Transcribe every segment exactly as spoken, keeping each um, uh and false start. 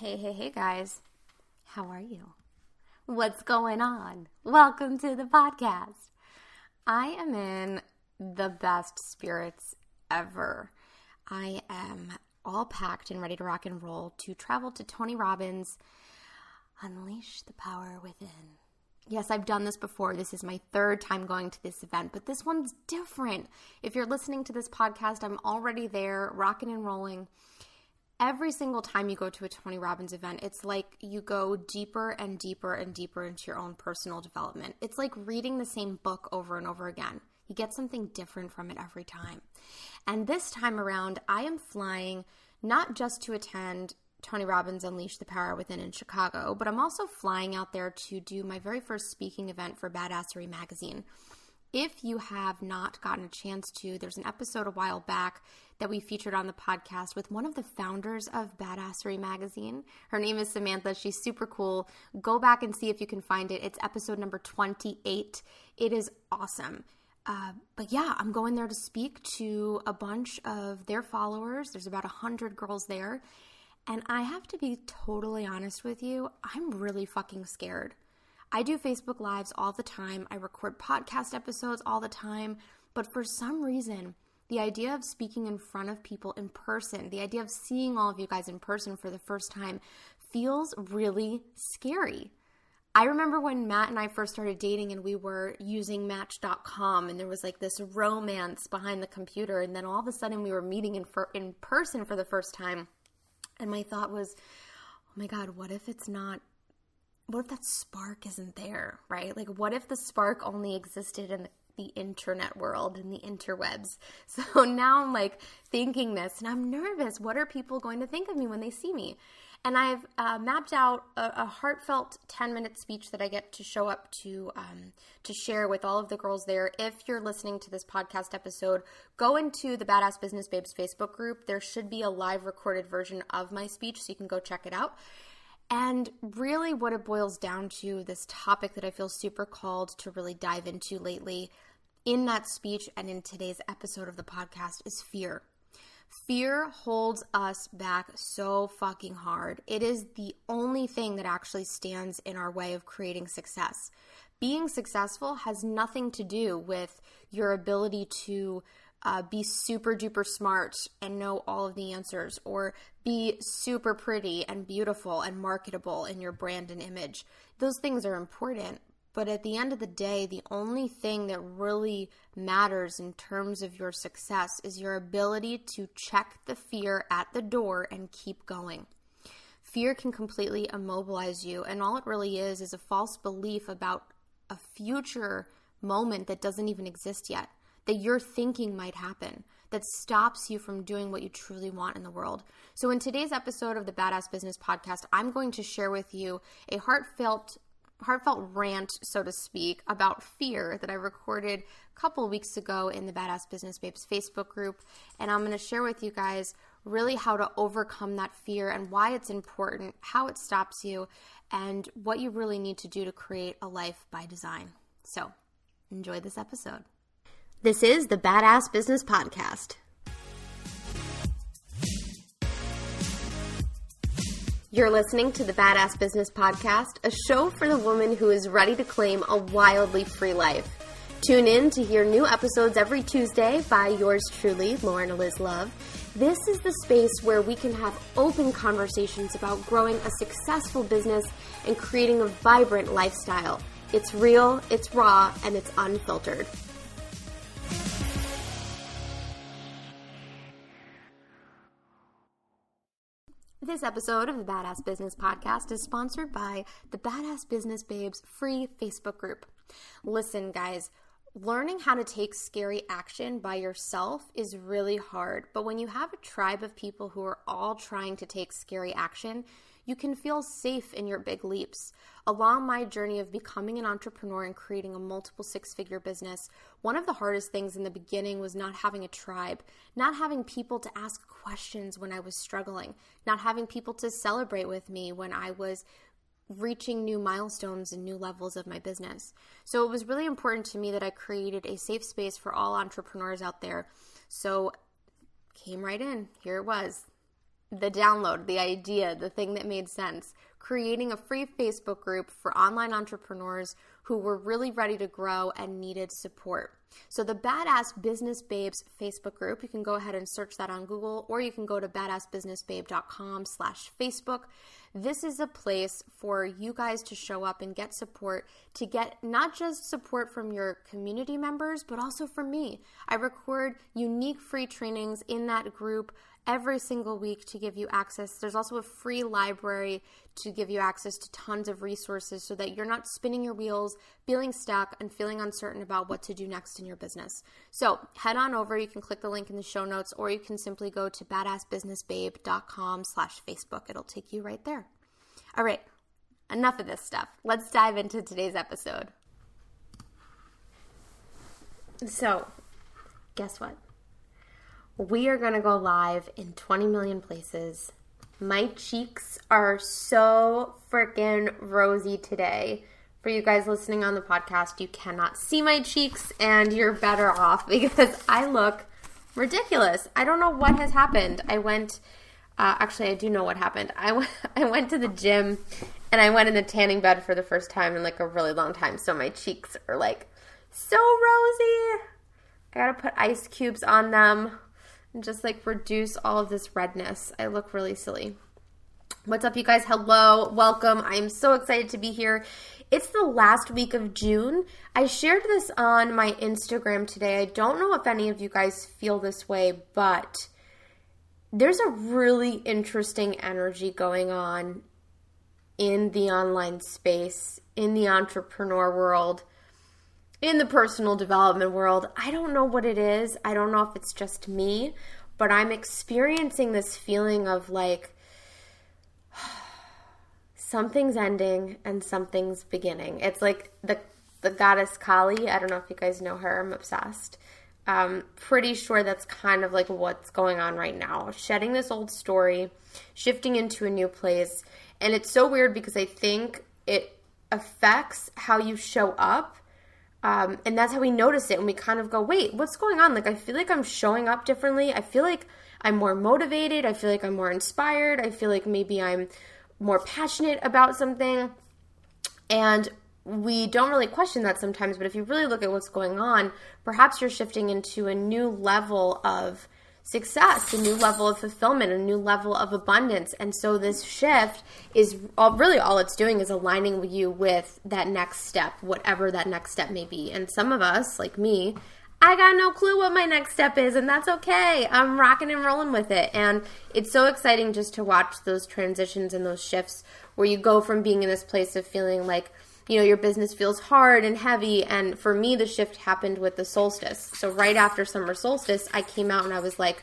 Hey, hey, hey, guys. How are you? What's going on? Welcome to the podcast. I am in the best spirits ever. I am all packed and ready to rock and roll to travel to Tony Robbins' Unleash the Power Within. Yes, I've done this before. This is my third time going to this event, but this one's different. If you're listening to this podcast, I'm already there, rocking and rolling. Every single time you go to a Tony Robbins event, it's like you go deeper and deeper and deeper into your own personal development. It's like reading the same book over and over again. You get something different from it every time. And this time around, I am flying not just to attend Tony Robbins Unleash the Power Within in Chicago, but I'm also flying out there to do my very first speaking event for Badassery Magazine. If you have not gotten a chance to, there's an episode a while back that we featured on the podcast with one of the founders of Badassery Magazine. Her name is Samantha. She's super cool. Go back and see if you can find it. It's episode number twenty-eight. It is awesome. Uh, but yeah, I'm going there to speak to a bunch of their followers. There's about one hundred girls there. And I have to be totally honest with you, I'm really fucking scared. I do Facebook Lives all the time. I record podcast episodes all the time. But for some reason, the idea of speaking in front of people in person, the idea of seeing all of you guys in person for the first time feels really scary. I remember when Matt and I first started dating and we were using Match dot com and there was like this romance behind the computer, and then all of a sudden we were meeting in, for, in person for the first time. And my thought was, oh my God, what if it's not, what if that spark isn't there, right? Like, what if the spark only existed in the, the internet world and the interwebs? So now I'm like thinking this and I'm nervous. What are people going to think of me when they see me? And I've uh, mapped out a, a heartfelt ten-minute speech that I get to show up to um, to share with all of the girls there. If you're listening to this podcast episode, go into the Badass Business Babes Facebook group. There should be a live recorded version of my speech, so you can go check it out. And really what it boils down to, this topic that I feel super called to really dive into lately in that speech and in today's episode of the podcast, is fear. Fear holds us back so fucking hard. It is the only thing that actually stands in our way of creating success. Being successful has nothing to do with your ability to Uh, be super duper smart and know all of the answers, or be super pretty and beautiful and marketable in your brand and image. Those things are important, but at the end of the day, the only thing that really matters in terms of your success is your ability to check the fear at the door and keep going. Fear can completely immobilize you, and all it really is is a false belief about a future moment that doesn't even exist yet, that you're thinking might happen, that stops you from doing what you truly want in the world. So in today's episode of the Badass Business Podcast, I'm going to share with you a heartfelt heartfelt rant, so to speak, about fear that I recorded a couple weeks ago in the Badass Business Babes Facebook group. And I'm going to share with you guys really how to overcome that fear and why it's important, how it stops you, and what you really need to do to create a life by design. So enjoy this episode. This is the Badass Business Podcast. You're listening to the Badass Business Podcast, a show for the woman who is ready to claim a wildly free life. Tune in to hear new episodes every Tuesday by yours truly, Lauren Elizabeth Love. This is the space where we can have open conversations about growing a successful business and creating a vibrant lifestyle. It's real, it's raw, and it's unfiltered. This episode of the Badass Business Podcast is sponsored by the Badass Business Babes free Facebook group. Listen, guys, learning how to take scary action by yourself is really hard, but when you have a tribe of people who are all trying to take scary action, you can feel safe in your big leaps. Along my journey of becoming an entrepreneur and creating a multiple six-figure business, one of the hardest things in the beginning was not having a tribe, not having people to ask questions when I was struggling, not having people to celebrate with me when I was reaching new milestones and new levels of my business. So it was really important to me that I created a safe space for all entrepreneurs out there. So came right in. Here it was. The download, the idea, the thing that made sense. Creating a free Facebook group for online entrepreneurs who were really ready to grow and needed support. So the Badass Business Babes Facebook group, you can go ahead and search that on Google, or you can go to badassbusinessbabe.com slash Facebook. This is a place for you guys to show up and get support, to get not just support from your community members, but also from me. I record unique free trainings in that group every single week to give you access. There's also a free library to give you access to tons of resources so that you're not spinning your wheels, feeling stuck, and feeling uncertain about what to do next in your business. So head on over. You can click the link in the show notes, or you can simply go to badassbusinessbabe.com slash Facebook. It'll take you right there. All right, enough of this stuff. Let's dive into today's episode. So guess what? We are going to go live in twenty million places. My cheeks are so freaking rosy today. For you guys listening on the podcast, you cannot see my cheeks, and you're better off because I look ridiculous. I don't know what has happened. I went, uh, actually, I do know what happened. I, w- I went to the gym, and I went in the tanning bed for the first time in like a really long time, so my cheeks are like so rosy. I got to put ice cubes on them and just like reduce all of this redness. I look really silly. What's up, you guys? Hello. Welcome. I'm so excited to be here. It's the last week of June. I shared this on my Instagram today. I don't know if any of you guys feel this way, but there's a really interesting energy going on in the online space, in the entrepreneur world, in the personal development world. I don't know what it is. I don't know if it's just me, but I'm experiencing this feeling of like something's ending and something's beginning. It's like the the goddess Kali. I don't know if you guys know her. I'm obsessed. Um, pretty sure that's kind of like what's going on right now. Shedding this old story, shifting into a new place. And it's so weird because I think it affects how you show up. Um, and that's how we notice it, and we kind of go, wait, what's going on? Like, I feel like I'm showing up differently. I feel like I'm more motivated. I feel like I'm more inspired. I feel like maybe I'm more passionate about something. And we don't really question that sometimes, but if you really look at what's going on, perhaps you're shifting into a new level of success, a new level of fulfillment, a new level of abundance. And so this shift is all, really all it's doing is aligning you with that next step, whatever that next step may be. And some of us, like me, I got no clue what my next step is, and that's okay. I'm rocking and rolling with it. And it's so exciting just to watch those transitions and those shifts where you go from being in this place of feeling like, you know, your business feels hard and heavy. And for me, the shift happened with the solstice. So right after summer solstice, I came out and I was like,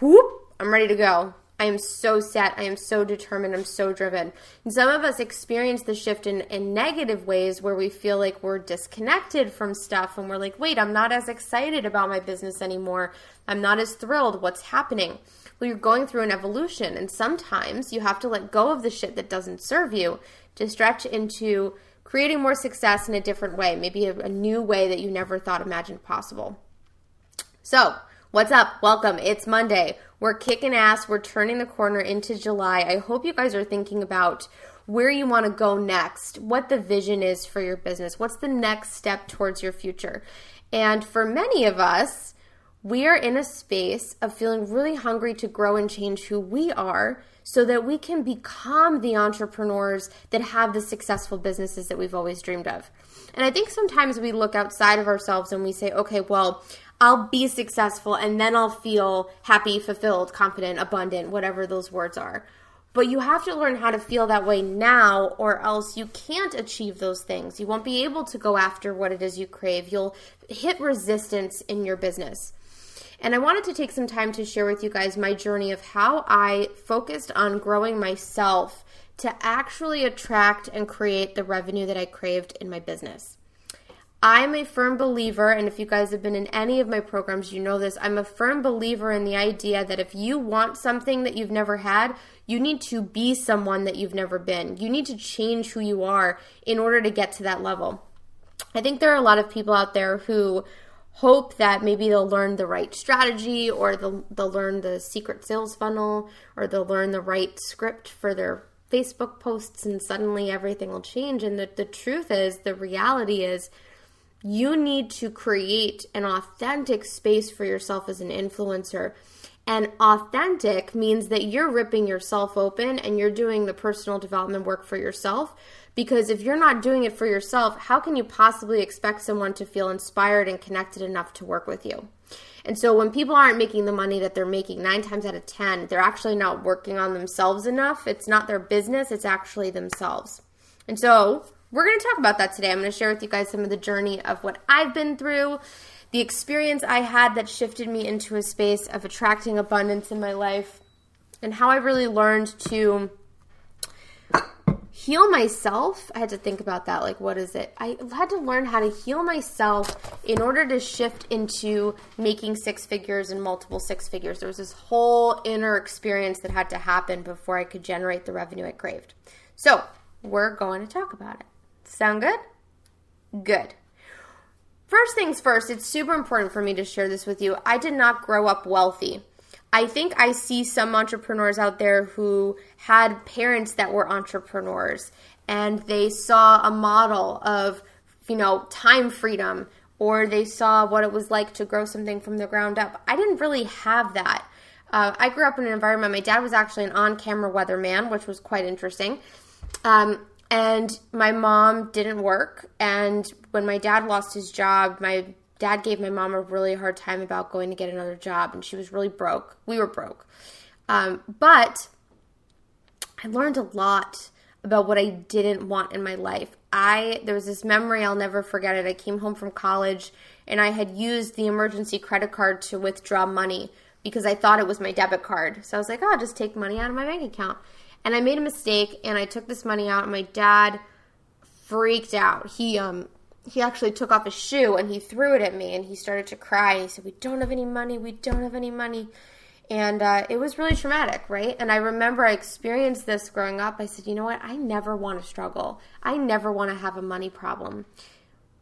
whoop, I'm ready to go. I am so set. I am so determined. I'm so driven. And some of us experience the shift in, in negative ways where we feel like we're disconnected from stuff. And we're like, wait, I'm not as excited about my business anymore. I'm not as thrilled. What's happening? Well, you're going through an evolution. And sometimes you have to let go of the shit that doesn't serve you to stretch into creating more success in a different way, maybe a, a new way that you never thought imagined possible. So what's up? Welcome. It's Monday. We're kicking ass. We're turning the corner into July. I hope you guys are thinking about where you want to go next, what the vision is for your business, what's the next step towards your future. And for many of us, we are in a space of feeling really hungry to grow and change who we are so that we can become the entrepreneurs that have the successful businesses that we've always dreamed of. And I think sometimes we look outside of ourselves and we say, okay, well, I'll be successful and then I'll feel happy, fulfilled, confident, abundant, whatever those words are. But you have to learn how to feel that way now, or else you can't achieve those things. You won't be able to go after what it is you crave. You'll hit resistance in your business. And I wanted to take some time to share with you guys my journey of how I focused on growing myself to actually attract and create the revenue that I craved in my business. I'm a firm believer, and if you guys have been in any of my programs, you know this, I'm a firm believer in the idea that if you want something that you've never had, you need to be someone that you've never been. You need to change who you are in order to get to that level. I think there are a lot of people out there who hope that maybe they'll learn the right strategy, or they'll, they'll learn the secret sales funnel, or they'll learn the right script for their Facebook posts, and suddenly everything will change. And the, the truth is, the reality is, you need to create an authentic space for yourself as an influencer. And authentic means that you're ripping yourself open and you're doing the personal development work for yourself, because if you're not doing it for yourself, how can you possibly expect someone to feel inspired and connected enough to work with you? And so when people aren't making the money that they're making, nine times out of ten, they're actually not working on themselves enough. It's not their business, it's actually themselves. And so we're going to talk about that today. I'm going to share with you guys some of the journey of what I've been through, the experience I had that shifted me into a space of attracting abundance in my life, and how I really learned to heal myself. I had to think about that. Like, what is it? I had to learn how to heal myself in order to shift into making six figures and multiple six figures. There was this whole inner experience that had to happen before I could generate the revenue I craved. So we're going to talk about it. Sound good? Good. First things first, it's super important for me to share this with you. I did not grow up wealthy. I think I see some entrepreneurs out there who had parents that were entrepreneurs, and they saw a model of, you know, time freedom, or they saw what it was like to grow something from the ground up. I didn't really have that. Uh, I grew up in an environment, my dad was actually an on-camera weatherman, which was quite interesting. Um, and my mom didn't work, and when my dad lost his job, my Dad gave my mom a really hard time about going to get another job, and she was really broke. We were broke. Um, but I learned a lot about what I didn't want in my life. I there was this memory, I'll never forget it. I came home from college, and I had used the emergency credit card to withdraw money because I thought it was my debit card. So I was like, oh, I'll just take money out of my bank account. And I made a mistake, and I took this money out, and my dad freaked out. He, um... He actually took off his shoe and he threw it at me, and he started to cry. He said, we don't have any money. We don't have any money. And uh, it was really traumatic, right? And I remember I experienced this growing up. I said, you know what? I never want to struggle. I never want to have a money problem.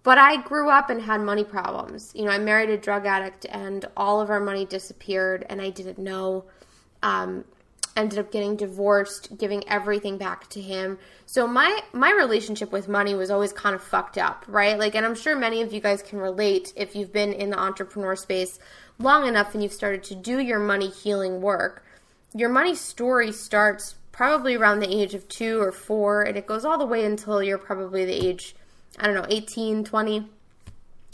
But I grew up and had money problems. You know, I married a drug addict, and all of our money disappeared, and I didn't know. Um, ended up getting divorced, giving everything back to him. So my, my relationship with money was always kind of fucked up, right? Like, and I'm sure many of you guys can relate if you've been in the entrepreneur space long enough and you've started to do your money healing work. Your money story starts probably around the age of two or four, and it goes all the way until you're probably the age, I don't know, eighteen, twenty.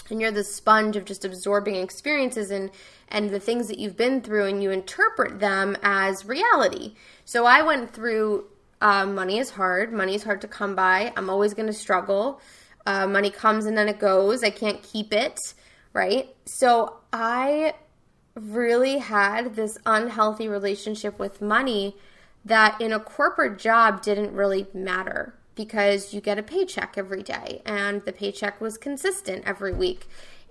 And you're the sponge of just absorbing experiences and, and the things that you've been through, and you interpret them as reality. So I went through uh, money is hard. Money is hard to come by. I'm always going to struggle. Uh, money comes and then it goes. I can't keep it, right? So I really had this unhealthy relationship with money that in a corporate job didn't really matter, because you get a paycheck every day, and the paycheck was consistent every week.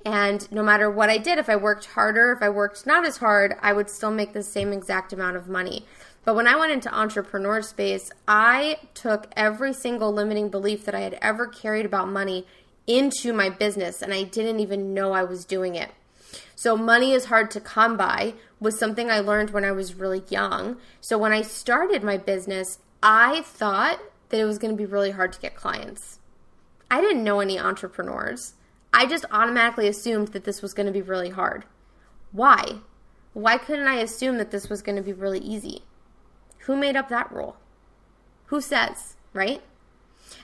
And no matter what I did, if I worked harder, if I worked not as hard, I would still make the same exact amount of money. But when I went into entrepreneur space, I took every single limiting belief that I had ever carried about money into my business, and I didn't even know I was doing it. So money is hard to come by was something I learned when I was really young. So when I started my business, I thought that it was going to be really hard to get clients. I didn't know any entrepreneurs. I just automatically assumed that this was going to be really hard. Why? Why couldn't I assume that this was going to be really easy? Who made up that rule? Who says, right?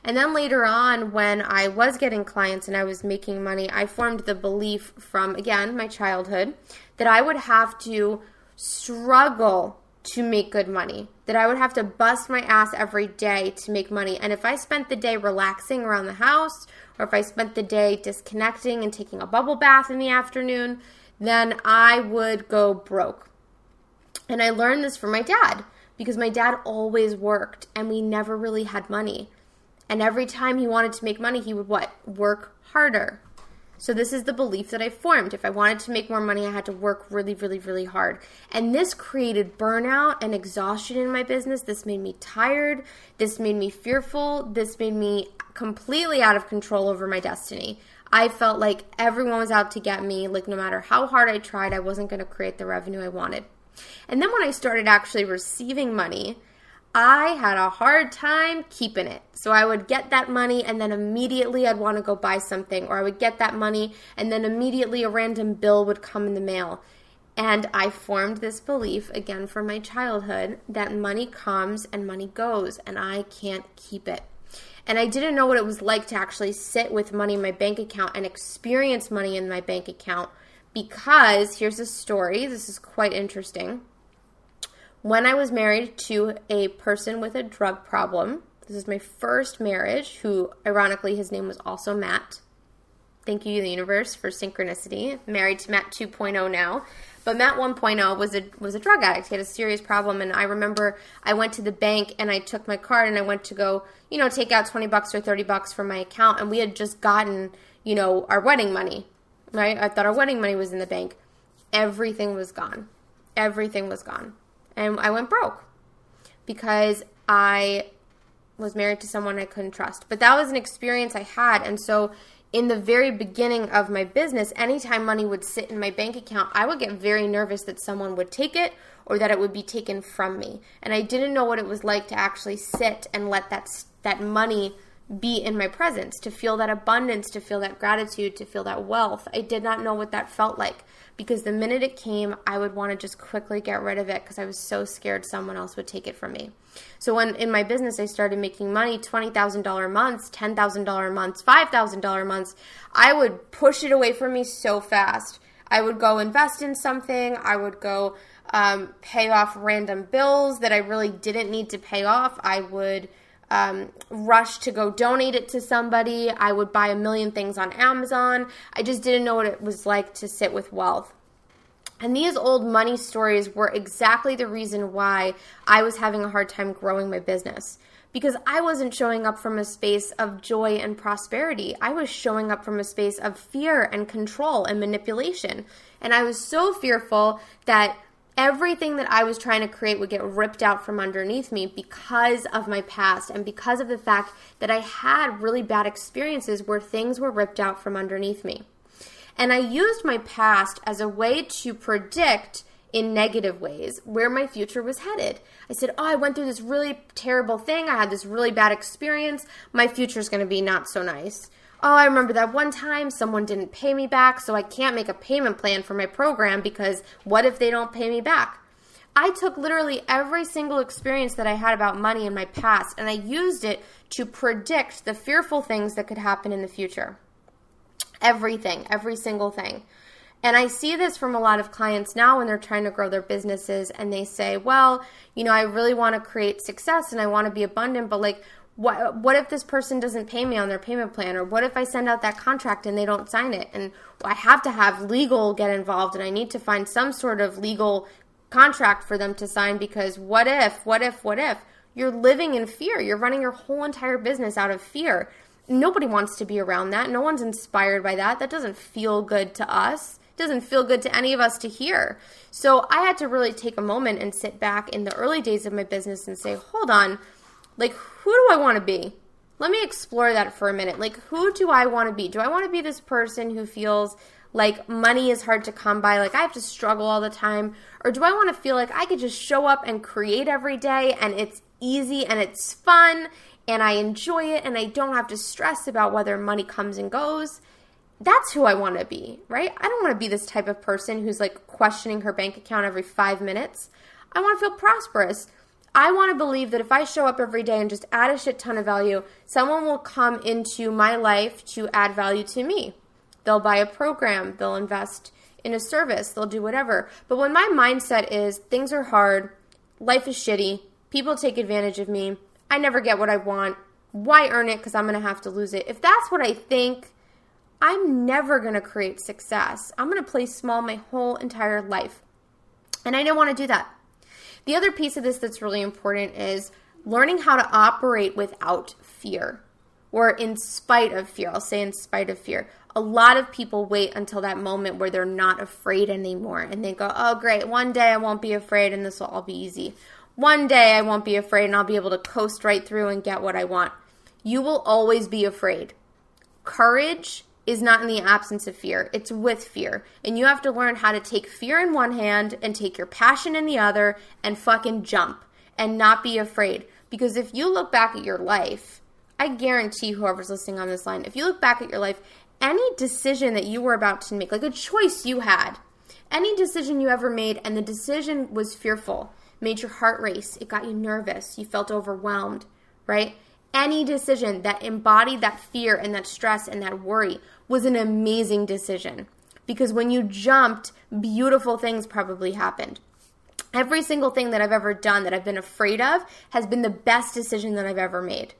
And then later on, when I was getting clients and I was making money, I formed the belief from, again, my childhood, that I would have to struggle to make good money, that I would have to bust my ass every day to make money. And if I spent the day relaxing around the house, or if I spent the day disconnecting and taking a bubble bath in the afternoon, then I would go broke. And I learned this from my dad, because my dad always worked and we never really had money. And every time he wanted to make money, he would what? Work harder. So this is the belief that I formed. If I wanted to make more money, I had to work really, really, really hard. And this created burnout and exhaustion in my business. This made me tired. This made me fearful. This made me completely out of control over my destiny. I felt like everyone was out to get me. Like no matter how hard I tried, I wasn't going to create the revenue I wanted. And then when I started actually receiving money, I had a hard time keeping it. So I would get that money and then immediately I'd want to go buy something, or I would get that money and then immediately a random bill would come in the mail. And I formed this belief, again from my childhood, that money comes and money goes and I can't keep it. And I didn't know what it was like to actually sit with money in my bank account and experience money in my bank account, because here's a story. This is quite interesting. When I was married to a person with a drug problem, this is my first marriage, who, ironically, his name was also Matt. Thank you, the universe, for synchronicity. Married to Matt two point oh now. But Matt one point oh was a, was a drug addict. He had a serious problem, and I remember I went to the bank, and I took my card, and I went to go, you know, take out twenty bucks or thirty bucks from my account, and we had just gotten, you know, our wedding money, right? I thought our wedding money was in the bank. Everything was gone. Everything was gone. And I went broke because I was married to someone I couldn't trust. But that was an experience I had. And so in the very beginning of my business, anytime money would sit in my bank account, I would get very nervous that someone would take it or that it would be taken from me. And I didn't know what it was like to actually sit and let that that money be in my presence, to feel that abundance, to feel that gratitude, to feel that wealth. I did not know what that felt like, because the minute it came, I would want to just quickly get rid of it because I was so scared someone else would take it from me. So when in my business I started making money, twenty thousand dollars months, ten thousand dollars months, five thousand dollars months, I would push it away from me so fast. I would go invest in something. I would go um, pay off random bills that I really didn't need to pay off. I would Um, rush to go donate it to somebody. I would buy a million things on Amazon. I just didn't know what it was like to sit with wealth. And these old money stories were exactly the reason why I was having a hard time growing my business, because I wasn't showing up from a space of joy and prosperity. I was showing up from a space of fear and control and manipulation. And I was so fearful that everything that I was trying to create would get ripped out from underneath me because of my past and because of the fact that I had really bad experiences where things were ripped out from underneath me. And I used my past as a way to predict in negative ways where my future was headed. I said, oh, I went through this really terrible thing. I had this really bad experience. My future's going to be not so nice. Oh, I remember that one time someone didn't pay me back, so I can't make a payment plan for my program because what if they don't pay me back? I took literally every single experience that I had about money in my past, and I used it to predict the fearful things that could happen in the future. Everything, every single thing. And I see this from a lot of clients now when they're trying to grow their businesses, and they say, well, you know, I really want to create success and I want to be abundant, but like, What, what if this person doesn't pay me on their payment plan? Or what if I send out that contract and they don't sign it? And I have to have legal get involved, and I need to find some sort of legal contract for them to sign, because what if, what if, what if? You're living in fear. You're running your whole entire business out of fear. Nobody wants to be around that. No one's inspired by that. That doesn't feel good to us. It doesn't feel good to any of us to hear. So I had to really take a moment and sit back in the early days of my business and say, hold on, like, who do I want to be? Let me explore that for a minute. Like, who do I want to be? Do I want to be this person who feels like money is hard to come by, like I have to struggle all the time? Or do I want to feel like I could just show up and create every day, and it's easy and it's fun and I enjoy it and I don't have to stress about whether money comes and goes? that's who I want to be, right? I don't want to be this type of person who's like questioning her bank account every five minutes. I want to feel prosperous. I want to believe that if I show up every day and just add a shit ton of value, someone will come into my life to add value to me. They'll buy a program. They'll invest in a service. They'll do whatever. But when my mindset is things are hard, life is shitty, people take advantage of me, I never get what I want, why earn it? Because I'm going to have to lose it. If that's what I think, I'm never going to create success. I'm going to play small my whole entire life. And I don't want to do that. The other piece of this that's really important is learning how to operate without fear, or in spite of fear. I'll say in spite of fear. A lot of people wait until that moment where they're not afraid anymore, and they go, oh, great, one day I won't be afraid and this will all be easy. One day I won't be afraid and I'll be able to coast right through and get what I want. You will always be afraid. Courage is not in the absence of fear. It's with fear. And you have to learn how to take fear in one hand and take your passion in the other and fucking jump and not be afraid. Because if you look back at your life, I guarantee whoever's listening on this line, if you look back at your life, any decision that you were about to make, like a choice you had, any decision you ever made and the decision was fearful, made your heart race, it got you nervous, you felt overwhelmed, right? Any decision that embodied that fear and that stress and that worry was an amazing decision, because when you jumped, beautiful things probably happened. Every single thing that I've ever done that I've been afraid of has been the best decision that I've ever made.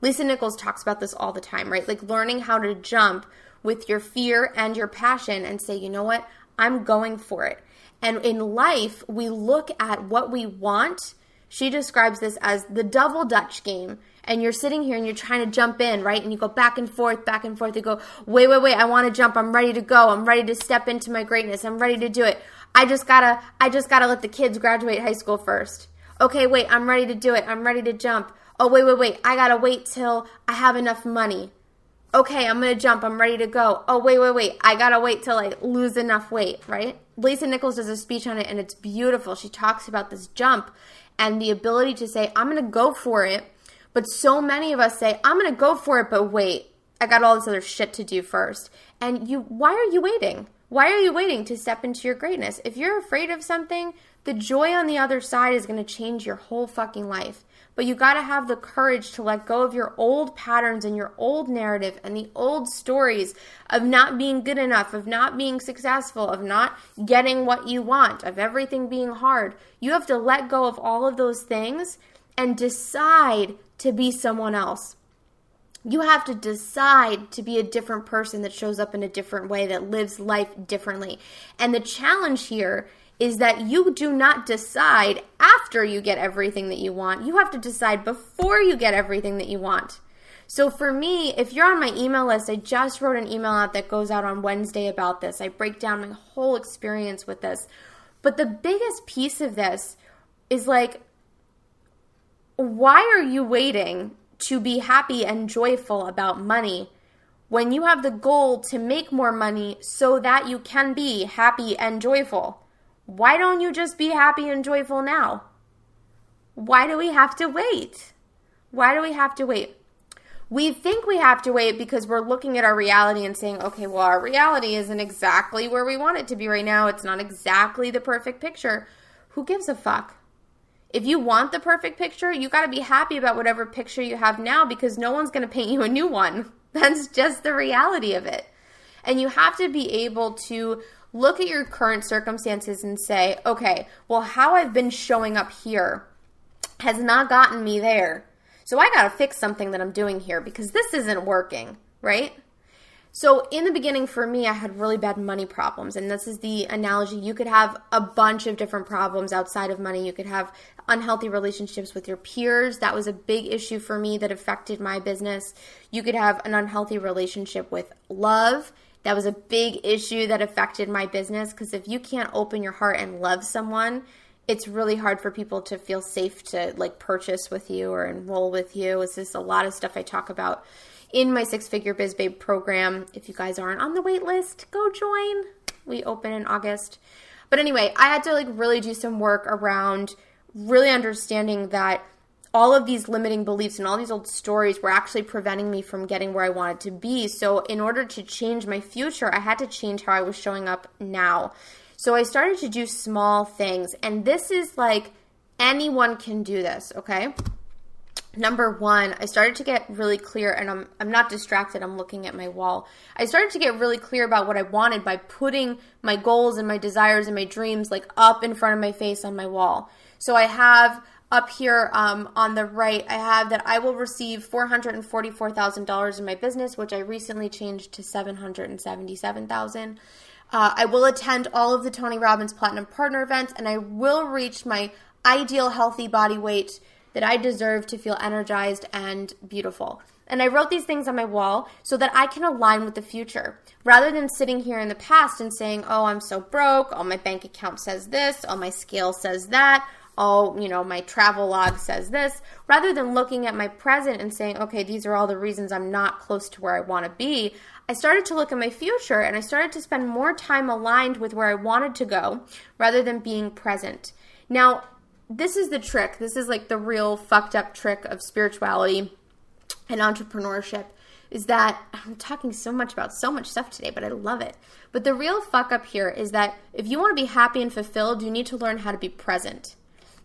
Lisa Nichols talks about this all the time, right? Like learning how to jump with your fear and your passion and say, you know what, I'm going for it. And in life, we look at what we want. She describes this as the double Dutch game. And you're sitting here and you're trying to jump in, right? And you go back and forth, back and forth. You go, wait, wait, wait, I want to jump. I'm ready to go. I'm ready to step into my greatness. I'm ready to do it. I just gotta, I just gotta let the kids graduate high school first. Okay, wait, I'm ready to do it. I'm ready to jump. Oh, wait, wait, wait, I gotta wait till I have enough money. Okay, I'm gonna jump. I'm ready to go. Oh, wait, wait, wait, I gotta wait till I lose enough weight, right? Lisa Nichols does a speech on it and it's beautiful. She talks about this jump and the ability to say, I'm gonna go for it. But so many of us say, I'm going to go for it, but wait, I got all this other shit to do first. And you, why are you waiting? Why are you waiting to step into your greatness? If you're afraid of something, the joy on the other side is going to change your whole fucking life. But you got to have the courage to let go of your old patterns and your old narrative and the old stories of not being good enough, of not being successful, of not getting what you want, of everything being hard. You have to let go of all of those things and decide to be someone else. You have to decide to be a different person that shows up in a different way, that lives life differently. And the challenge here is that you do not decide after you get everything that you want. You have to decide before you get everything that you want. So for me, if you're on my email list, I just wrote an email out that goes out on Wednesday about this. I break down my whole experience with this. But the biggest piece of this is like, why are you waiting to be happy and joyful about money when you have the goal to make more money so that you can be happy and joyful? Why don't you just be happy and joyful now? Why do we have to wait? Why do we have to wait? We think we have to wait because we're looking at our reality and saying, okay, well, our reality isn't exactly where we want it to be right now. It's not exactly the perfect picture. Who gives a fuck? If you want the perfect picture, you got to be happy about whatever picture you have now, because no one's going to paint you a new one. That's just the reality of it. And you have to be able to look at your current circumstances and say, okay, well, how I've been showing up here has not gotten me there. So I got to fix something that I'm doing here because this isn't working, right? So in the beginning for me, I had really bad money problems, and this is the analogy. You could have a bunch of different problems outside of money. You could have unhealthy relationships with your peers. That was a big issue for me that affected my business. You could have an unhealthy relationship with love. That was a big issue that affected my business, because if you can't open your heart and love someone, it's really hard for people to feel safe to like purchase with you or enroll with you. It's just a lot of stuff I talk about in my Six Figure Biz Babe program. If you guys aren't on the wait list, go join. We open in August. But anyway, I had to like really do some work around really understanding that all of these limiting beliefs and all these old stories were actually preventing me from getting where I wanted to be. So in order to change my future, I had to change how I was showing up now. So I started to do small things. And this is like, anyone can do this, okay? Number one, I started to get really clear, and I'm I'm not distracted, I'm looking at my wall. I started to get really clear about what I wanted by putting my goals and my desires and my dreams like up in front of my face on my wall. So I have up here um, on the right, I have that I will receive four hundred forty-four thousand dollars in my business, which I recently changed to seven hundred seventy-seven thousand dollars. Uh, I will attend all of the Tony Robbins Platinum Partner events, and I will reach my ideal healthy body weight that I deserve to feel energized and beautiful. And I wrote these things on my wall so that I can align with the future. Rather than sitting here in the past and saying, oh, I'm so broke, oh, my bank account says this, oh, my scale says that, oh, you know, my travel log says this. Rather than looking at my present and saying, okay, these are all the reasons I'm not close to where I want to be, I started to look at my future, and I started to spend more time aligned with where I wanted to go rather than being present. Now, this is the trick. This is like the real fucked up trick of spirituality and entrepreneurship, is that I'm talking so much about so much stuff today, but I love it. But the real fuck up here is that if you want to be happy and fulfilled, you need to learn how to be present.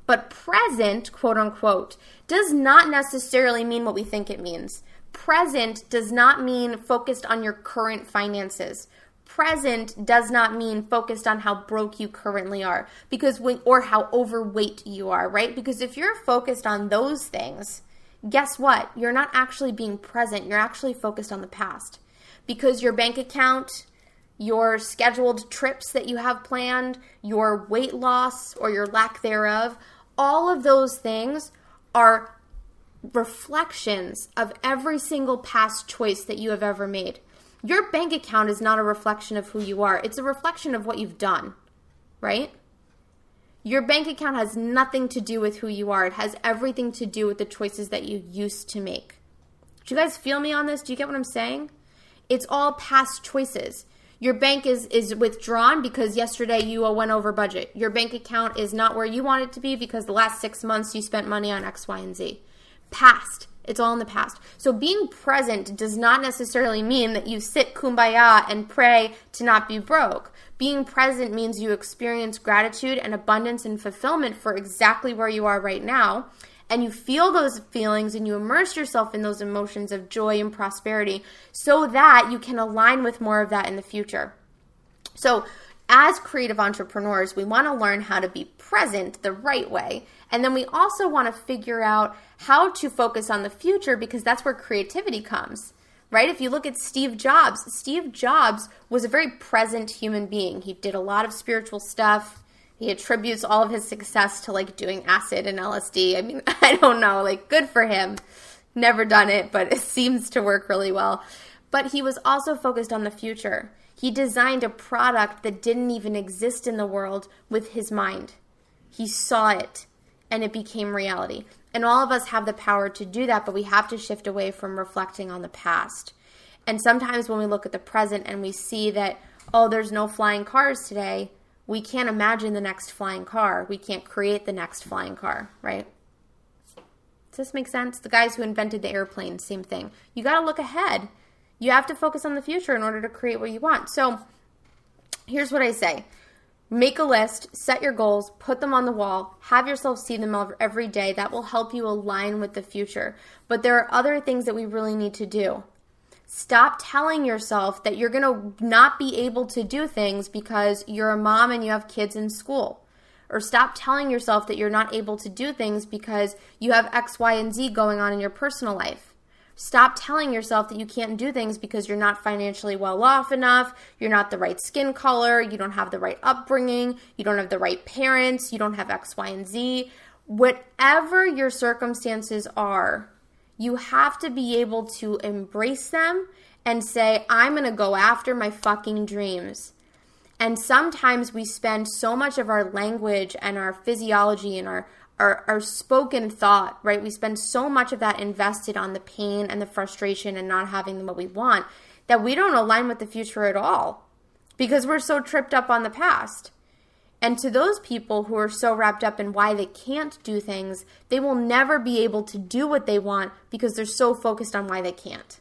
But present, quote unquote, does not necessarily mean what we think it means. Present does not mean focused on your current finances. Present does not mean focused on how broke you currently are, because when, or how overweight you are, right? Because if you're focused on those things, guess what? You're not actually being present. You're actually focused on the past, because your bank account, your scheduled trips that you have planned, your weight loss or your lack thereof, all of those things are reflections of every single past choice that you have ever made. Your bank account is not a reflection of who you are. It's a reflection of what you've done, right? Your bank account has nothing to do with who you are. It has everything to do with the choices that you used to make. Do you guys feel me on this? Do you get what I'm saying? It's all past choices. Your bank is, is withdrawn because yesterday you went over budget. Your bank account is not where you want it to be because the last six months you spent money on X, Y, and Z. Past. It's all in the past. So being present does not necessarily mean that you sit kumbaya and pray to not be broke. Being present means you experience gratitude and abundance and fulfillment for exactly where you are right now. And you feel those feelings and you immerse yourself in those emotions of joy and prosperity so that you can align with more of that in the future. So as creative entrepreneurs, we want to learn how to be present the right way. And then we also want to figure out how to focus on the future, because that's where creativity comes, right? If you look at Steve Jobs, Steve Jobs was a very present human being. He did a lot of spiritual stuff. He attributes all of his success to like doing acid and L S D. I mean, I don't know, like good for him. Never done it, but it seems to work really well. But he was also focused on the future. He designed a product that didn't even exist in the world with his mind. He saw it, and it became reality. And all of us have the power to do that, but we have to shift away from reflecting on the past. And sometimes when we look at the present and we see that, oh, there's no flying cars today, we can't imagine the next flying car. We can't create the next flying car, right? Does this make sense? The guys who invented the airplane, same thing. You got to look ahead. You have to focus on the future in order to create what you want. So here's what I say. Make a list, set your goals, put them on the wall, have yourself see them every day. That will help you align with the future. But there are other things that we really need to do. Stop telling yourself that you're going to not be able to do things because you're a mom and you have kids in school. Or stop telling yourself that you're not able to do things because you have X, Y, and Z going on in your personal life. Stop telling yourself that you can't do things because you're not financially well off enough, you're not the right skin color, you don't have the right upbringing, you don't have the right parents, you don't have X, Y, and Z. Whatever your circumstances are, you have to be able to embrace them and say, I'm going to go after my fucking dreams. And sometimes we spend so much of our language and our physiology and our Our, our spoken thought, right? We spend so much of that invested on the pain and the frustration and not having what we want that we don't align with the future at all because we're so tripped up on the past. And to those people who are so wrapped up in why they can't do things, they will never be able to do what they want because they're so focused on why they can't.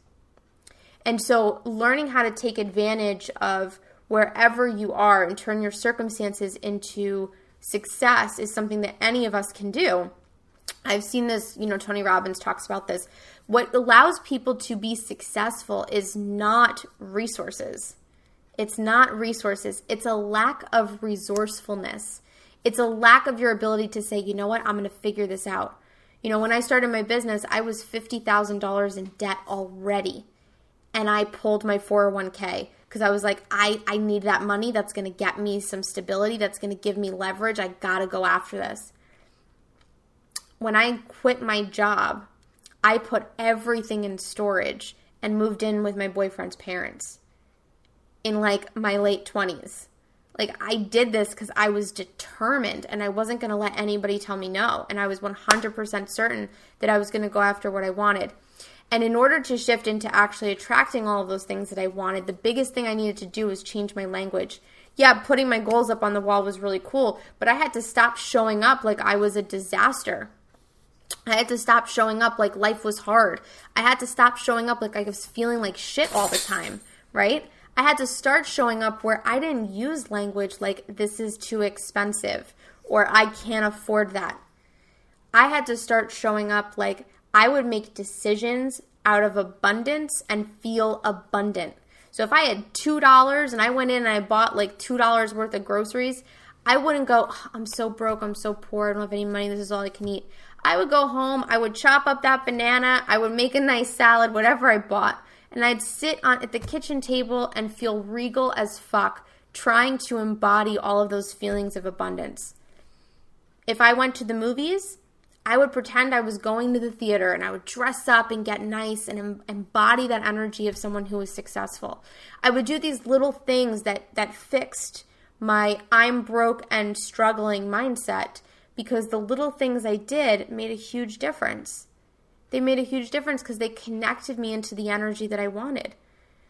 And so learning how to take advantage of wherever you are and turn your circumstances into success is something that any of us can do. I've seen this, you know, Tony Robbins talks about this. What allows people to be successful is not resources. It's not resources. It's a lack of resourcefulness. It's a lack of your ability to say, you know what, I'm going to figure this out. You know, when I started my business, I was fifty thousand dollars in debt already. And I pulled my four oh one k because I was like, I, I need that money. That's going to get me some stability. That's going to give me leverage. I got to go after this. When I quit my job, I put everything in storage and moved in with my boyfriend's parents in like my late twenties. Like I did this because I was determined and I wasn't going to let anybody tell me no. And I was one hundred percent certain that I was going to go after what I wanted. And in order to shift into actually attracting all of those things that I wanted, the biggest thing I needed to do was change my language. Yeah, putting my goals up on the wall was really cool, but I had to stop showing up like I was a disaster. I had to stop showing up like life was hard. I had to stop showing up like I was feeling like shit all the time, right? I had to start showing up where I didn't use language like this is too expensive or I can't afford that. I had to start showing up like I would make decisions out of abundance and feel abundant. So if I had two dollars and I went in and I bought like two dollars worth of groceries, I wouldn't go, oh, I'm so broke, I'm so poor, I don't have any money, this is all I can eat. I would go home, I would chop up that banana, I would make a nice salad, whatever I bought. And I'd sit on at the kitchen table and feel regal as fuck, trying to embody all of those feelings of abundance. If I went to the movies, I would pretend I was going to the theater and I would dress up and get nice and em- embody that energy of someone who was successful. I would do these little things that, that fixed my I'm broke and struggling mindset because the little things I did made a huge difference. They made a huge difference because they connected me into the energy that I wanted.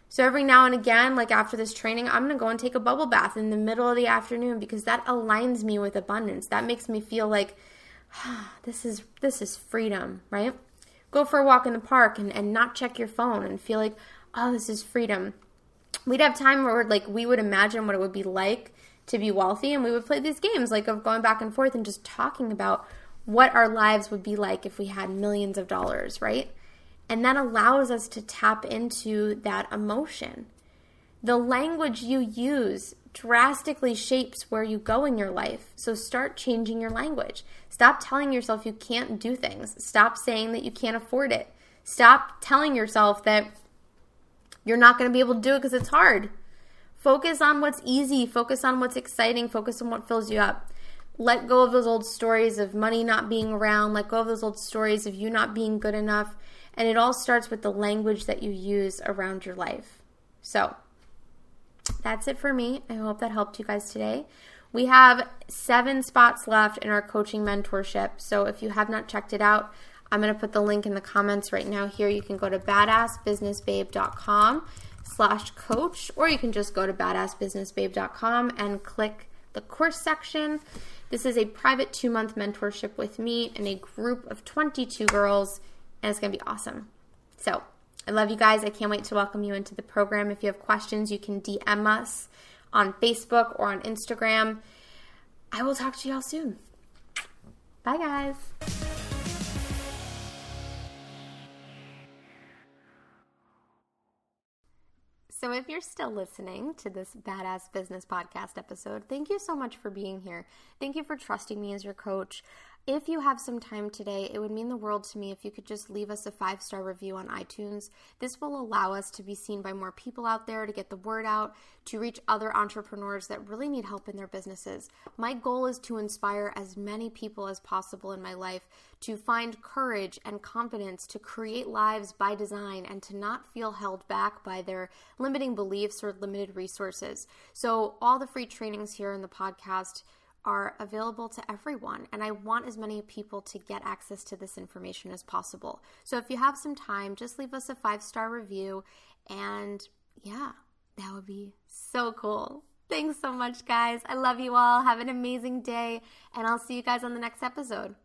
So every now and again, like after this training, I'm going to go and take a bubble bath in the middle of the afternoon because that aligns me with abundance. That makes me feel like oh, this is this is freedom, right? Go for a walk in the park and, and not check your phone and feel like, oh, this is freedom. We'd have time where we'd like we would imagine what it would be like to be wealthy, and we would play these games like of going back and forth and just talking about what our lives would be like if we had millions of dollars, right? And that allows us to tap into that emotion. The language you use drastically shapes where you go in your life. So start changing your language. Stop telling yourself you can't do things. Stop saying that you can't afford it. Stop telling yourself that you're not going to be able to do it because it's hard. Focus on what's easy. Focus on what's exciting. Focus on what fills you up. Let go of those old stories of money not being around. Let go of those old stories of you not being good enough. And it all starts with the language that you use around your life. So that's it for me. I hope that helped you guys today. We have seven spots left in our coaching mentorship. So if you have not checked it out, I'm going to put the link in the comments right now here. You can go to badass business babe dot com slash coach, or you can just go to badass business babe dot com and click the course section. This is a private two-month mentorship with me and a group of twenty-two girls, and it's going to be awesome. So I love you guys. I can't wait to welcome you into the program. If you have questions, you can D M us on Facebook or on Instagram. I will talk to you all soon. Bye, guys. So if you're still listening to this Badass Business Podcast episode, thank you so much for being here. Thank you for trusting me as your coach. If you have some time today, it would mean the world to me if you could just leave us a five-star review on iTunes. This will allow us to be seen by more people out there, to get the word out, to reach other entrepreneurs that really need help in their businesses. My goal is to inspire as many people as possible in my life to find courage and confidence to create lives by design and to not feel held back by their limiting beliefs or limited resources. So all the free trainings here in the podcast are available to everyone, and I want as many people to get access to this information as possible. So if you have some time, just leave us a five-star review, and yeah, that would be so cool. Thanks so much, guys. I love you all. Have an amazing day, and I'll see you guys on the next episode.